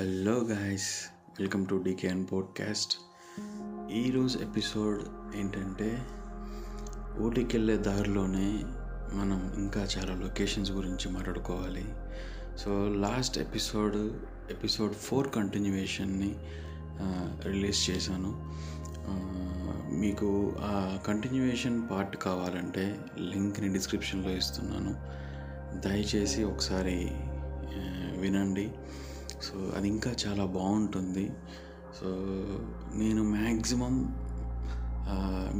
Hello guys, welcome to DKN podcast. ఈరోజు episode ఏంటంటే, ఊటీకి వెళ్ళే దారిలోనే మనం ఇంకా చాలా లొకేషన్స్ గురించి మాట్లాడుకోవాలి. సో లాస్ట్ ఎపిసోడ్ 4 కంటిన్యూయేషన్ని రిలీజ్ చేశాను. మీకు ఆ కంటిన్యూయేషన్ పార్ట్ కావాలంటే లింక్ని డిస్క్రిప్షన్లో ఇస్తున్నాను, దయచేసి ఒకసారి వినండి. సో అది ఇంకా చాలా బాగుంటుంది. సో నేను మ్యాక్సిమం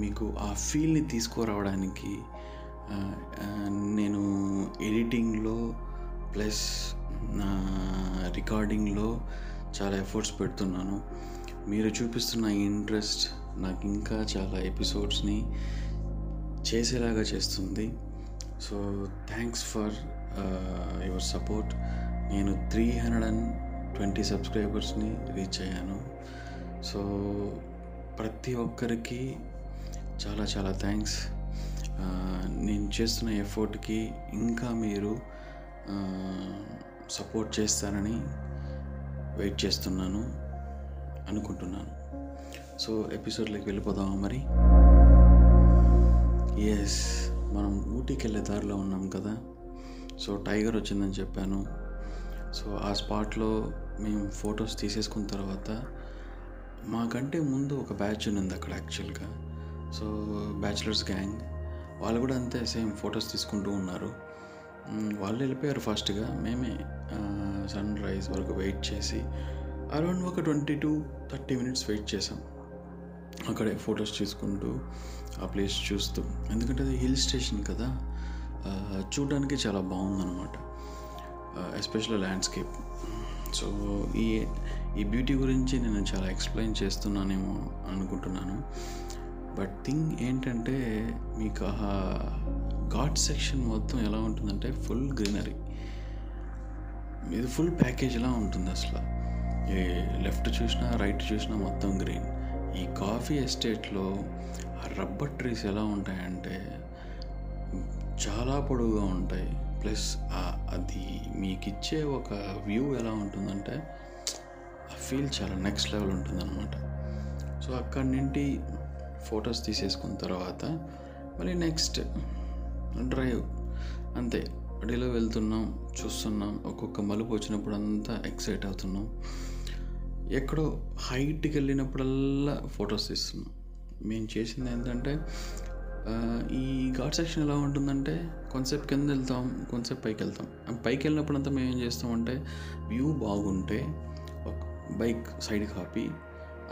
మీకు ఆ ఫీల్ని తీసుకురావడానికి నేను ఎడిటింగ్లో ప్లస్ నా రికార్డింగ్లో చాలా ఎఫర్ట్స్ పెడుతున్నాను. మీరు చూపిస్తున్న ఇంట్రెస్ట్ నాకు ఇంకా చాలా ఎపిసోడ్స్ని చేసేలాగా చేస్తుంది. So thanks for your support. నేను 320 సబ్స్క్రైబర్స్ని రీచ్ అయ్యాను. సో ప్రతి ఒక్కరికి చాలా చాలా థ్యాంక్స్. నేను చేస్తున్న ఎఫర్ట్కి ఇంకా మీరు సపోర్ట్ చేస్తారని వెయిట్ చేస్తున్నాను అనుకుంటున్నాను. సో ఎపిసోడ్లోకి వెళ్ళిపోదామా మరి? ఎస్, మనం ఊటీకి వెళ్ళే దారిలో ఉన్నాం కదా. సో టైగర్ వచ్చిందని చెప్పాను. సో ఆ స్పాట్లో మేము ఫొటోస్ తీసేసుకున్న తర్వాత, మాకంటే ముందు ఒక బ్యాచ్ ఉంది అక్కడ యాక్చువల్గా. సో బ్యాచిలర్స్ గ్యాంగ్ వాళ్ళు కూడా అంతే సేమ్ ఫొటోస్ తీసుకుంటూ ఉన్నారు. వాళ్ళు వెళ్ళిపోయారు ఫాస్ట్గా. మేమే సన్ రైజ్ వరకు వెయిట్ చేసి అరౌండ్ ఒక 20 to 30 minutes వెయిట్ చేసాం అక్కడే ఫొటోస్ తీసుకుంటూ, ఆ ప్లేస్ చూస్తూ. ఎందుకంటే అది హిల్ స్టేషన్ కదా, చూడడానికి చాలా బాగుందన్నమాట, ఎస్పెషల్లీ ల్యాండ్స్కేప్. సో ఈ బ్యూటీ గురించి నేను చాలా ఎక్స్ప్లెయిన్ చేస్తున్నానేమో అనుకుంటున్నాను. బట్ థింగ్ ఏంటంటే, మీకు ఆ ఘాట్ సెక్షన్ మొత్తం ఎలా ఉంటుందంటే ఫుల్ గ్రీనరీ. ఇది ఫుల్ ప్యాకేజ్ ఎలా ఉంటుంది అసలు. లెఫ్ట్ చూసినా రైట్ చూసినా మొత్తం గ్రీన్. ఈ కాఫీ ఎస్టేట్లో ఆ రబ్బర్ ట్రీస్ ఎలా ఉంటాయంటే చాలా పొడవుగా ఉంటాయి. ప్లస్ అది మీకిచ్చే ఒక వ్యూ ఎలా ఉంటుందంటే ఆ ఫీల్ చాలా నెక్స్ట్ లెవెల్ ఉంటుందన్నమాట. సో అక్కడి నుండి ఫొటోస్ తీసేసుకున్న తర్వాత మళ్ళీ నెక్స్ట్ డ్రైవ్ అంతే. అడిలో వెళ్తున్నాం, చూస్తున్నాం, ఒక్కొక్క మలుపు వచ్చినప్పుడు అంతా ఎక్సైట్ అవుతున్నాం. ఎక్కడో హైట్కి వెళ్ళినప్పుడల్లా ఫొటోస్ తీస్తున్నాం. మేము చేసింది ఏంటంటే, ఈ ఘాట్ సెక్షన్ ఎలా ఉంటుందంటే కొంతసేపు కింద వెళ్తాం, కొంతసేపు పైకి వెళ్తాం. పైకి వెళ్ళినప్పుడంతా మేము ఏం చేస్తామంటే, వ్యూ బాగుంటే బైక్ సైడ్కి ఆపి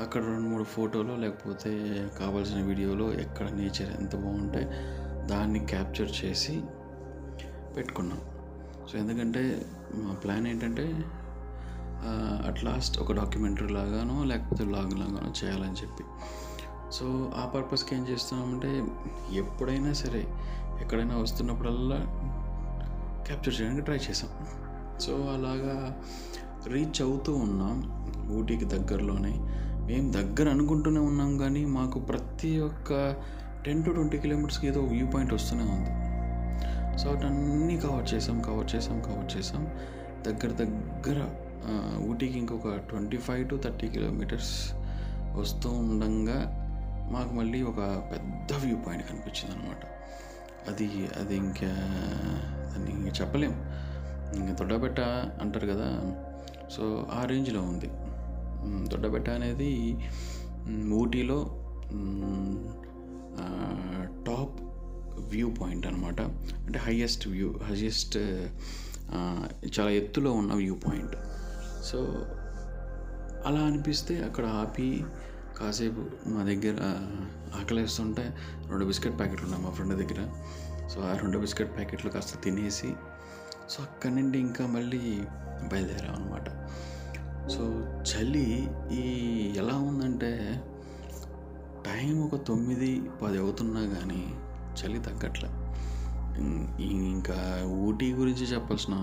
అక్కడ 2-3 ఫోటోలు, లేకపోతే కావాల్సిన వీడియోలో ఎక్కడ నేచర్ ఎంత బాగుంటే దాన్ని క్యాప్చర్ చేసి పెట్టుకున్నాం. సో ఎందుకంటే మా ప్లాన్ ఏంటంటే అట్ లాస్ట్ ఒక డాక్యుమెంటరీ లాగానో లేకపోతే వ్లాగ్ లాగానో చేయాలని చెప్పి. సో ఆ పర్పస్కి ఏం చేస్తున్నామంటే, ఎప్పుడైనా సరే ఎక్కడైనా వస్తున్నప్పుడల్లా క్యాప్చర్ చేయడానికి ట్రై చేసాం. సో అలాగా రీచ్ అవుతూ ఉన్నాం ఊటీకి దగ్గరలోనే. మేము దగ్గర అనుకుంటూనే ఉన్నాం, కానీ మాకు ప్రతి ఒక్క 10 to 20 కిలోమీటర్స్కి ఏదో వ్యూ పాయింట్ వస్తూనే ఉంది. సో అటన్నీ కవర్ చేసాం. దగ్గర ఊటీకి ఇంకొక 25 to 30 కిలోమీటర్స్ వస్తూ ఉండగా మాకు మళ్ళీ ఒక పెద్ద వ్యూ పాయింట్ కనిపించింది అనమాట. అది ఇంకా దాన్ని ఇంకా చెప్పలేం, ఇంకా దొడ్డబెట్ట అంటారు కదా. సో ఆ రేంజ్లో ఉంది. దొడ్డబెట్ట అనేది ఊటీలో టాప్ వ్యూ పాయింట్ అనమాట. అంటే హయ్యెస్ట్ చాలా ఎత్తులో ఉన్న వ్యూ పాయింట్. సో అలా అనిపిస్తే అక్కడ ఆపి కాసేపు, మా దగ్గర ఆకలేస్తుంటే 2 బిస్కెట్ ప్యాకెట్లు ఉన్నాయి మా ఫ్రెండ్ దగ్గర. సో ఆ 2 బిస్కెట్ ప్యాకెట్లు కాస్త తినేసి, సో అక్కడి నుండి ఇంకా మళ్ళీ బయలుదేరాం అనమాట. సో చలి ఎలా ఉందంటే, టైం ఒక 9-10 అవుతున్నా కానీ చలి తగ్గట్లే. ఇంకా ఊటీ గురించి చెప్పాల్సిన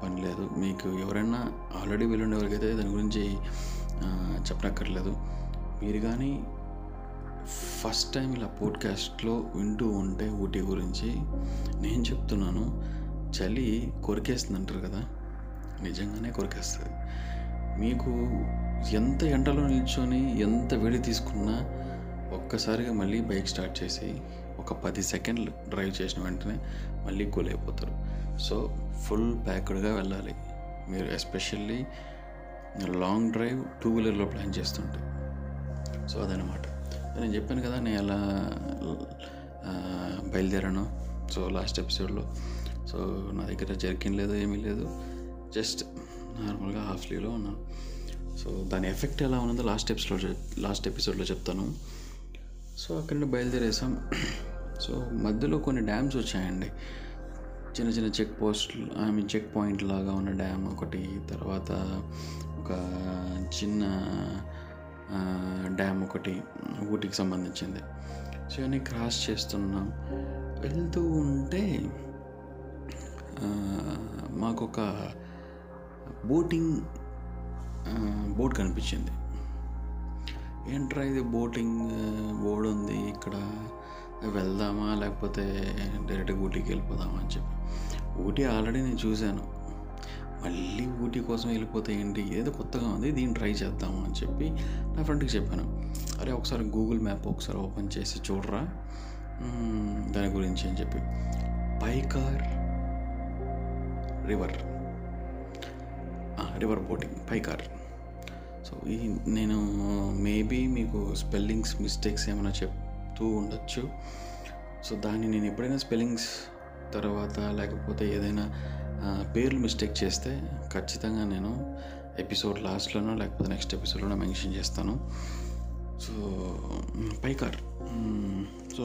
పని లేదు. మీకు ఎవరైనా ఆల్రెడీ వెళ్ళిన ఎవరికైతే దాని గురించి చెప్పనక్కర్లేదు. మీరు కానీ ఫస్ట్ టైం ఇలా పోడ్కాస్ట్లో వింటూ ఉంటే ఊటీ గురించి నేను చెప్తున్నాను, చలి కొరికేస్తుంది అంటారు కదా, నిజంగానే కొరికేస్తుంది. మీకు ఎంత ఎండలో నిల్చొని ఎంత వేడి తీసుకున్నా ఒక్కసారిగా మళ్ళీ బైక్ స్టార్ట్ చేసి ఒక 10 సెకండ్లు డ్రైవ్ చేసిన వెంటనే మళ్ళీ కూల్ అయిపోతారు. సో ఫుల్ ప్యాక్డ్గా వెళ్ళాలి మీరు, ఎస్పెషల్లీ లాంగ్ డ్రైవ్ 2-వీలర్లో ప్లాన్ చేస్తుంటే. సో అదనమాట. నేను చెప్పాను కదా నేను ఎలా బయలుదేరాను సో లాస్ట్ ఎపిసోడ్లో. సో నా దగ్గర జర్కిన్ లేదు, ఏమీ లేదు, జస్ట్ నార్మల్గా హాఫ్ స్లీవ్లో ఉన్నాను. సో దాని ఎఫెక్ట్ ఎలా ఉన్నదో లాస్ట్ ఎపిసోడ్లో చెప్తాను. సో అక్కడ నుండి బయలుదేరేసాం. సో మధ్యలో కొన్ని డ్యామ్స్ వచ్చాయండి, చిన్న చిన్న చెక్ పోస్ట్లు, ఐ మీన్ చెక్ పాయింట్ లాగా ఉన్న డ్యామ్ ఒకటి, తర్వాత ఒక చిన్న డ్యామ్ ఒకటి ఊటీకి సంబంధించింది. సో ఇవన్నీ క్రాస్ చేస్తున్నాం. వెళ్తూ ఉంటే మాకొక బోట్ కనిపించింది. ఏంట్రా ఇది బోటింగ్ బోర్డు ఉంది ఇక్కడ, వెళ్దామా లేకపోతే డైరెక్ట్గా ఊటీకి వెళ్ళిపోదామా అని చెప్పి. ఊటీ ఆల్రెడీ నేను చూశాను, మళ్ళీ ఊటీ కోసం వెళ్ళిపోతే ఏంటి, ఏదో కొత్తగా ఉంది దీన్ని ట్రై చేద్దాము అని చెప్పి నా ఫ్రెండ్కి చెప్పాను. అరే ఒకసారి గూగుల్ మ్యాప్ ఒకసారి ఓపెన్ చేసి చూడరా దాని గురించి అని చెప్పి. Pykara river boating, Pykara. So ఈ నేను మేబీ మీకు స్పెల్లింగ్స్ మిస్టేక్స్ ఏమైనా చెప్తూ ఉండొచ్చు. సో దాన్ని నేను ఎప్పుడైనా స్పెల్లింగ్స్ తర్వాత లేకపోతే ఏదైనా పేర్లు మిస్టేక్ చేస్తే ఖచ్చితంగా నేను ఎపిసోడ్ లాస్ట్లోనో లేకపోతే నెక్స్ట్ ఎపిసోడ్లోనో మెన్షన్ చేస్తాను. సో పైకార్. సో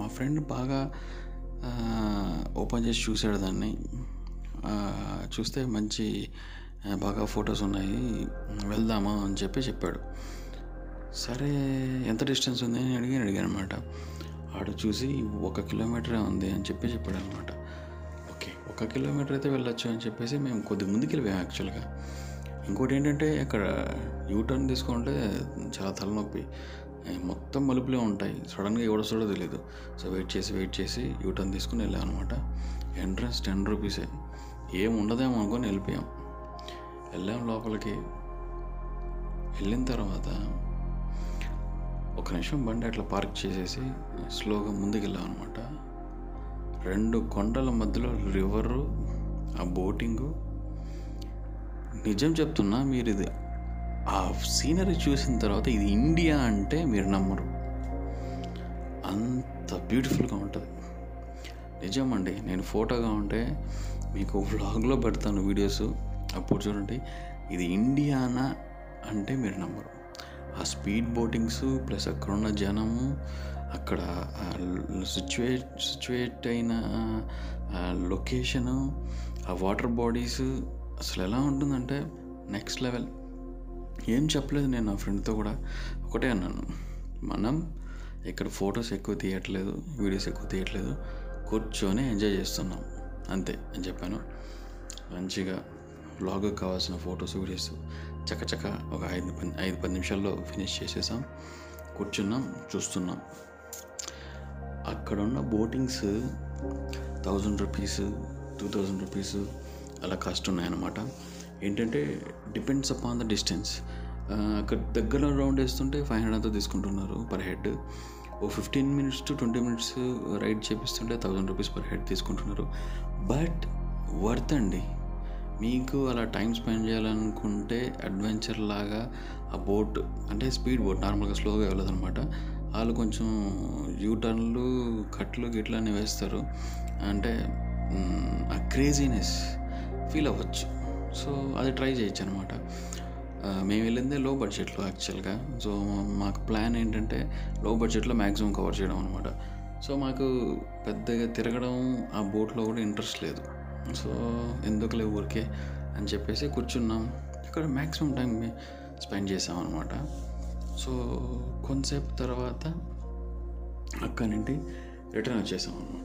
మా ఫ్రెండ్ బాగా ఓపెన్ చేసి చూశాడు దాన్ని, చూస్తే మంచి బాగా ఫొటోస్ ఉన్నాయి వెళ్దామా అని చెప్పి చెప్పాడు. సరే ఎంత డిస్టెన్స్ ఉంది అని అడిగాను అనమాట. ఆడు చూసి 1 కిలోమీటరే ఉంది అని చెప్పి చెప్పాడు అనమాట. ఓకే 1 కిలోమీటర్ అయితే వెళ్ళొచ్చు అని చెప్పేసి మేము కొద్ది ముందుకు వెళ్ళిపోయాం. యాక్చువల్గా ఇంకోటి ఏంటంటే అక్కడ యూటర్న్ తీసుకుంటే చాలా తలనొప్పి, మొత్తం మలుపులే ఉంటాయి, సడన్గా ఎవడొస్తాడో తెలియదు. సో వెయిట్ చేసి యూటర్న్ తీసుకుని వెళ్ళాం అనమాట. ఎంట్రన్స్ 10 రూపీసే, ఏం ఉండదేమో అనుకొని వెళ్ళాం లోపలికి. వెళ్ళిన తర్వాత ఒక నిమిషం బండి అట్లా పార్క్ చేసేసి స్లోగా ముందుకు వెళ్ళాం అనమాట. 2 కొండల మధ్యలో రివరు, ఆ బోటింగు. నిజం చెప్తున్నా, మీరు ఇది ఆ సీనరీ చూసిన తర్వాత ఇది ఇండియా అంటే మీరు నమ్మరు, అంత బ్యూటిఫుల్గా ఉంటుంది. నిజం అండి, నేను ఫోటోగా ఉంటే మీకు వ్లాగ్లో పెడతాను వీడియోస్, అప్పుడు చూడండి. ఇది ఇండియానా అంటే మీరు నమ్మరు. ఆ స్పీడ్ బోటింగ్స్ ప్లస్ అక్కడున్న జనము, అక్కడ సిచ్యువేట్ అయిన లొకేషను, ఆ వాటర్ బాడీస్ అసలు ఎలా ఉంటుందంటే నెక్స్ట్ లెవెల్. ఏం చెప్పలేదు నేను నా ఫ్రెండ్తో కూడా, ఒకటే అన్నాను, మనం ఇక్కడ ఫొటోస్ ఎక్కువ తీయట్లేదు, వీడియోస్ ఎక్కువ తీయట్లేదు, కూర్చొని ఎంజాయ్ చేస్తున్నాం అంతే అని చెప్పాను. మంచిగా బ్లాగ్ కావాల్సిన ఫొటోస్ వీడియోస్ చక్కచక్క ఒక 5-10 నిమిషాల్లో ఫినిష్ చేసేసాం. కూర్చున్నాం, చూస్తున్నాం. అక్కడున్న బోటింగ్స్ 1000 రూపీస్, 2000 రూపీస్ అలా కాస్ట్ ఉన్నాయన్నమాట. ఏంటంటే డిపెండ్స్ అపాన్ ద డిస్టెన్స్. అక్కడ దగ్గరలో రౌండ్ వేస్తుంటే 500 తీసుకుంటున్నారు పర్ హెడ్. ఓ 15 minutes to 20 minutes రైడ్ చేపిస్తుంటే 1000 రూపీస్ పర్ హెడ్ తీసుకుంటున్నారు. బట్ వర్త్ అండి, మీకు అలా టైం స్పెండ్ చేయాలనుకుంటే అడ్వెంచర్ లాగా. ఆ బోట్ అంటే స్పీడ్ బోట్, నార్మల్గా స్లోగా వెళ్ళదనమాట. వాళ్ళు కొంచెం యూటర్న్లు కట్లు గిట్లు అని వేస్తారు, అంటే ఆ క్రేజీనెస్ ఫీల్ అవ్వచ్చు. సో అది ట్రై చేయొచ్చు అనమాట. మేము వెళ్ళిందే లో బడ్జెట్లో యాక్చువల్గా. సో మాకు ప్లాన్ ఏంటంటే లో బడ్జెట్లో మ్యాక్సిమం కవర్ చేయడం అనమాట. సో మాకు పెద్దగా తిరగడం ఆ బోట్లో కూడా ఇంట్రెస్ట్ లేదు. సో ఎందుకులే ఊరికే అని చెప్పేసి కూర్చున్నాం. ఇక్కడ మ్యాక్సిమం టైం స్పెండ్ చేసాం అనమాట. సో కొంతసేపు తర్వాత అక్కడి నుండి రిటర్న్ వచ్చేసాం అనమాట.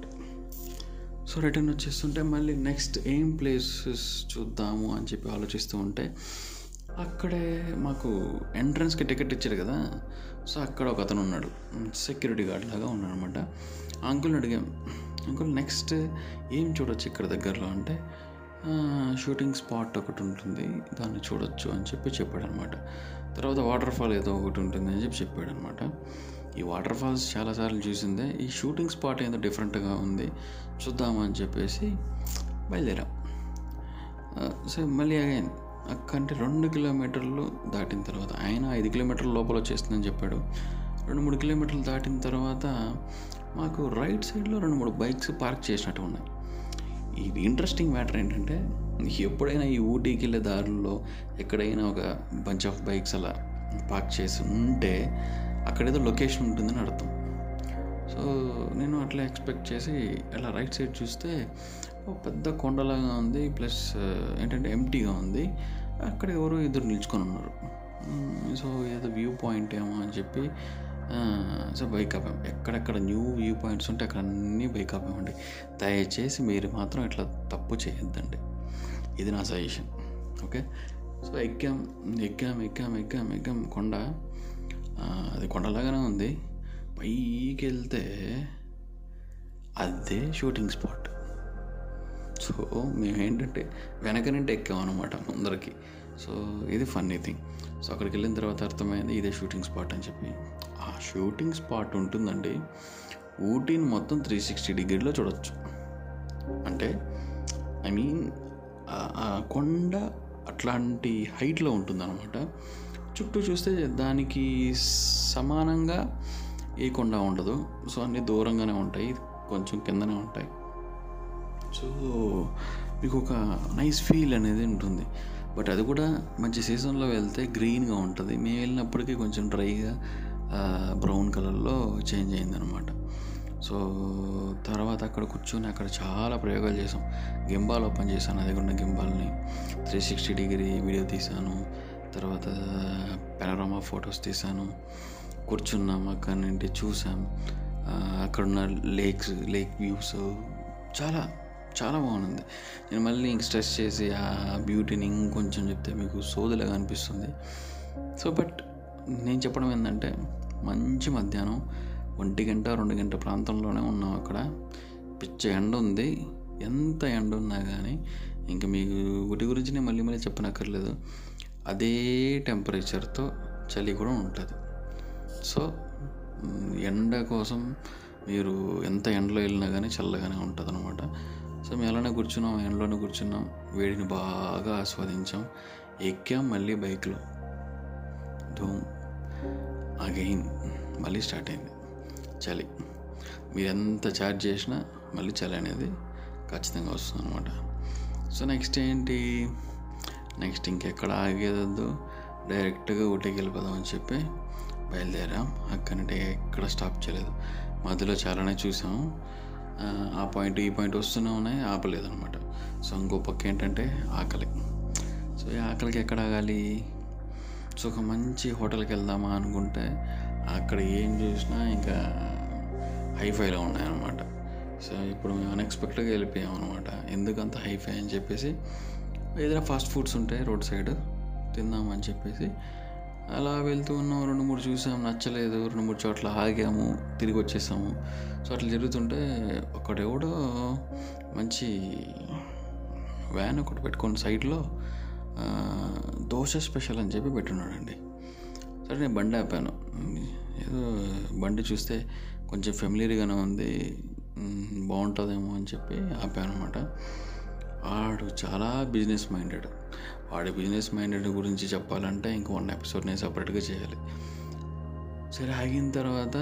సో రిటర్న్ వచ్చేస్తుంటే మళ్ళీ నెక్స్ట్ ఏం ప్లేసెస్ చూద్దాము అని చెప్పి ఆలోచిస్తూ ఉంటే అక్కడే మాకు ఎంట్రన్స్కి టికెట్ ఇచ్చారు కదా, సో అక్కడ ఒక అతను ఉన్నాడు, సెక్యూరిటీ గార్డ్ లాగా ఉన్నాడు అనమాట. అంకుల్ని అడిగాం, అంకుల్ నెక్స్ట్ ఏం చూడొచ్చు ఇక్కడ దగ్గరలో అంటే, షూటింగ్ స్పాట్ ఒకటి ఉంటుంది, దాన్ని చూడొచ్చు అని చెప్పి చెప్పాడనమాట. తర్వాత వాటర్ ఫాల్ ఏదో ఒకటి ఉంటుంది అని చెప్పి చెప్పాడనమాట. ఈ వాటర్ ఫాల్స్ చాలాసార్లు చూసిందే, ఈ షూటింగ్ స్పాట్ ఏదో డిఫరెంట్గా ఉంది చూద్దామని చెప్పేసి బయలుదేరాం. సో మళ్ళీ అగైన్ అక్కడంటే 2 కిలోమీటర్లు దాటిన తర్వాత, ఆయన 5 కిలోమీటర్ల లోపల వచ్చేస్తుందని చెప్పాడు. 2-3 కిలోమీటర్లు దాటిన తర్వాత మాకు రైట్ సైడ్లో 2-3 బైక్స్ పార్క్ చేసినట్టు ఉన్నాయి. ఇది ఇంట్రెస్టింగ్ మ్యాటర్ ఏంటంటే, ఎప్పుడైనా ఈ ఊటీకి వెళ్ళే దారుల్లో ఎక్కడైనా ఒక బంచ్ ఆఫ్ బైక్స్ అలా పార్క్ చేసి ఉంటే అక్కడేదో లొకేషన్ ఉంటుందని అర్థం. సో నేను అట్లా ఎక్స్పెక్ట్ చేసి అలా రైట్ సైడ్ చూస్తే పెద్ద కొండలాగా ఉంది, ప్లస్ ఏంటంటే ఎంటీగా ఉంది. అక్కడ ఎవరో ఇద్దరు నిల్చుకొని ఉన్నారు. సో ఏదో వ్యూ పాయింట్ ఏమో అని చెప్పి సో బైక్ ఆపాం. ఎక్కడెక్కడ న్యూ వ్యూ పాయింట్స్ ఉంటే అక్కడ అన్నీ బైక్ ఆపామండి. దయచేసి మీరు మాత్రం ఇట్లా తప్పు చేయొద్దండి, ఇది నా సజెషన్, ఓకే. సో ఎక్కాం కొండ. అది కొండలాగానే ఉంది. పైకి వెళ్తే అదే షూటింగ్ స్పాట్. సో మేమేంటంటే వెనక నుండి ఎక్కామన్నమాట ముందరికి. సో ఇది ఫన్నీ థింగ్. సో అక్కడికి వెళ్ళిన తర్వాత అర్థమైంది ఇదే షూటింగ్ స్పాట్ అని చెప్పి. ఆ షూటింగ్ స్పాట్ ఉంటుందండి, ఊటీని మొత్తం 360 డిగ్రీలో చూడవచ్చు. అంటే ఐ మీన్ ఆ కొండ అట్లాంటి హైట్లో ఉంటుందన్నమాట. చుట్టూ చూస్తే దానికి సమానంగా ఏ కొండ ఉండదు. సో అన్నీ దూరంగానే ఉంటాయి, కొంచెం కిందనే ఉంటాయి. సో మీకు ఒక నైస్ ఫీల్ అనేది ఉంటుంది. బట్ అది కూడా మంచి సీజన్లో వెళ్తే గ్రీన్గా ఉంటుంది. మేము వెళ్ళినప్పటికీ కొంచెం డ్రైగా బ్రౌన్ కలర్లో చేంజ్ అయిందనమాట. సో తర్వాత అక్కడ కూర్చొని అక్కడ చాలా ప్రయోగాలు చేసాం. గింబాల్ ఓపెన్ చేశాను, అది కూడా గింబాల్ని 360 డిగ్రీ వీడియో తీశాను. తర్వాత పెనరామా ఫొటోస్ తీశాను. కూర్చున్నాము, అక్కడ నుండి చూసాం అక్కడున్న లేక్ వ్యూస్. చాలా చాలా బాగుంది. నేను మళ్ళీ ఇంక స్ట్రెస్ చేసి ఆ బ్యూటీని ఇంకొంచెం చెప్తే మీకు సోదలుగా అనిపిస్తుంది. సో బట్ నేను చెప్పడం ఏంటంటే, మంచి మధ్యాహ్నం 1-2 గంట ప్రాంతంలోనే ఉన్నాం. అక్కడ పిచ్చ ఎండ ఉంది. ఎంత ఎండ ఉన్నా కానీ ఇంకా మీకు ఊటీ గురించి నేను మళ్ళీ చెప్పనక్కర్లేదు. అదే టెంపరేచర్తో చలి కూడా ఉంటుంది. సో ఎండ కోసం మీరు ఎంత ఎండలో వెళ్ళినా కానీ చల్లగానే ఉంటుంది అనమాట. సో మేము అలానే కూర్చున్నాం, ఎండలోనే కూర్చున్నాం, వేడిని బాగా ఆస్వాదించాం. ఎక్కాం, మళ్ళీ బైక్లో ధూమ్ అగైన్ మళ్ళీ స్టార్ట్ అయింది చలి. మీరు ఎంత ఛార్జ్ చేసినా మళ్ళీ చలి అనేది ఖచ్చితంగా వస్తుంది అనమాట. సో నెక్స్ట్ ఇంకెక్కడ ఆగేదద్దు, డైరెక్ట్గా ఊటీకి వెళ్ళిపోదాం అని చెప్పి బయలుదేరాం. అక్కడంటే ఎక్కడ స్టాప్ చేయలేదు. మధ్యలో చాలానే చూసాము. ఆ పాయింట్ ఈ పాయింట్ వస్తూనే ఉన్నాయి, ఆపలేదనమాట. సో ఇంకో పక్క ఏంటంటే ఆకలి. సో ఈ ఆకలికి ఎక్కడ ఆగాలి? సో ఒక మంచి హోటల్కి వెళ్దామా అనుకుంటే అక్కడ ఏం చూసినా ఇంకా హైఫైలో ఉన్నాయన్నమాట. సో ఇప్పుడు మేము అన్ఎక్స్పెక్టెడ్గా వెళ్ళిపోయాం అనమాట. ఎందుకంత హైఫై అని చెప్పేసి ఏదైనా ఫాస్ట్ ఫుడ్స్ ఉంటాయి రోడ్ సైడ్, తిందామని చెప్పేసి అలా వెళ్తూ ఉన్నాం. 2-3 చూసాం, నచ్చలేదు. 2-3 చోట్ల ఆగాము, తిరిగి వచ్చేసాము. సో అట్లా జరుగుతుంటే ఒకడెవడో మంచి వ్యాన్ ఒకటి పెట్టుకున్న సైడ్లో దోశ స్పెషల్ అని చెప్పి పెట్టున్నాడండి. సరే నేను బండి ఆపాను. ఏదో బండి చూస్తే కొంచెం ఫెమిలీగానే ఉంది, బాగుంటుందేమో అని చెప్పి ఆపాను అనమాట. వాడు చాలా బిజినెస్ మైండెడ్. వాడి బిజినెస్ మైండెడ్ గురించి చెప్పాలంటే ఇంక 1 ఎపిసోడ్ నేను సపరేట్గా చేయాలి. సరే ఆగిన తర్వాత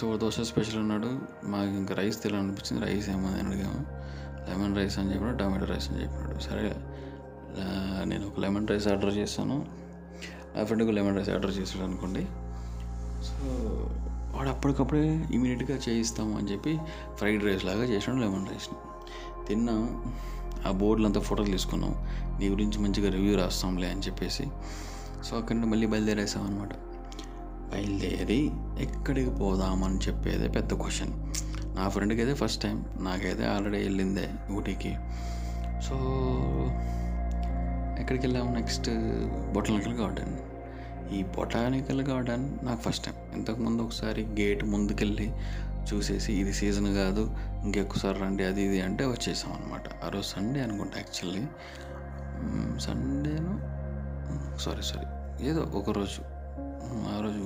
సో దోశ స్పెషల్ అన్నాడు. మాకు ఇంకా రైస్ తినాలనిపించింది. రైస్ ఏమో అని అడిగాము. లెమన్ రైస్ అని చెప్పాడు, టమాటో రైస్ అని చెప్పాడు. సరే నేను ఒక లెమన్ రైస్ ఆర్డర్ చేస్తాను, నా ఫ్రెండ్కి లెమన్ రైస్ ఆర్డర్ చేశాడు అనుకోండి. సో వాడు అప్పటికప్పుడే ఇమీడియట్గా చేయిస్తాము అని చెప్పి ఫ్రైడ్ రైస్ లాగా చేసాడు లెమన్ రైస్ని. తిన్నాం, ఆ బోర్డులు అంతా ఫోటోలు తీసుకున్నాం. నీ గురించి మంచిగా రివ్యూ రాస్తాంలే అని చెప్పేసి సో అక్కడి నుండి మళ్ళీ బయలుదేరేసాం అనమాట. బయలుదేరి ఎక్కడికి పోదామని చెప్పేదే పెద్ద క్వశ్చన్. నా ఫ్రెండ్కి అయితే ఫస్ట్ టైం, నాకైతే ఆల్రెడీ వెళ్ళిందే ఊటీకి. సో ఎక్కడికి వెళ్ళాము నెక్స్ట్? Botanical garden. ఈ బొటానికల్ గార్డెన్ నాకు ఫస్ట్ టైం. ఇంతకుముందు ఒకసారి గేట్ ముందుకెళ్ళి చూసేసి ఇది సీజన్ కాదు ఇంకెక్కువసారి రండి అది ఇది అంటే వచ్చేసాం అనమాట. ఆ రోజు సండే అనుకుంటా, యాక్చువల్లీ సండేను సారీ ఏదో ఒకరోజు, ఆ రోజు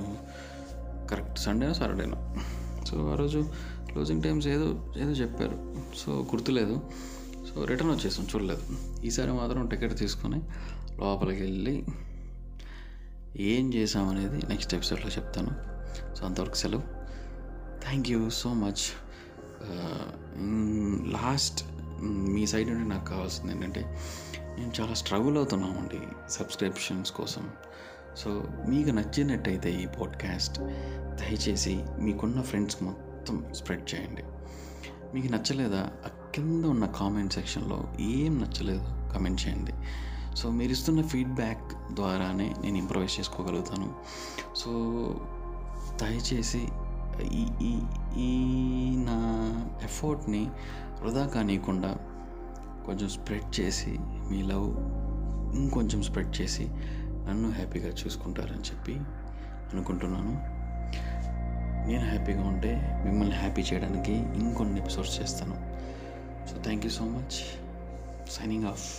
కరెక్ట్ సండేనో సాటర్డేనో. సో ఆ రోజు క్లోజింగ్ టైమ్స్ ఏదో ఏదో చెప్పారు, సో గుర్తులేదు. సో రిటర్న్ వచ్చేసాం, చూడలేదు. ఈసారి మాత్రం టికెట్ తీసుకొని లోపలికి వెళ్ళి ఏం చేసామనేది నెక్స్ట్ ఎపిసోడ్లో చెప్తాను. సో అంతవరకు సెలవు. Thank you so much. Last మీ సైడ్ నుండి నాకు కావాల్సింది ఏంటంటే, నేను చాలా స్ట్రగుల్ అవుతున్నామండి సబ్స్క్రిప్షన్స్ కోసం. సో మీకు నచ్చినట్టయితే ఈ పాడ్కాస్ట్ దయచేసి మీకున్న ఫ్రెండ్స్కి మొత్తం స్ప్రెడ్ చేయండి. మీకు నచ్చలేదా, కింద ఉన్న కామెంట్ సెక్షన్లో ఏం నచ్చలేదు కామెంట్ చేయండి. సో మీరు ఇస్తున్న ఫీడ్బ్యాక్ ద్వారానే నేను ఇంప్రూవైజ్ చేసుకోగలుగుతాను. సో దయచేసి ఈ నా ఎఫర్ట్ని వృధా కానీయకుండా కొంచెం స్ప్రెడ్ చేసి మీ లవ్ ఇంకొంచెం స్ప్రెడ్ చేసి నన్ను హ్యాపీగా చూసుకుంటారని చెప్పి అనుకుంటున్నాను. నేను హ్యాపీగా ఉంటే మిమ్మల్ని హ్యాపీ చేయడానికి ఇంకొన్ని ఎపిసోడ్స్ చేస్తాను. So thank you so much. Signing of.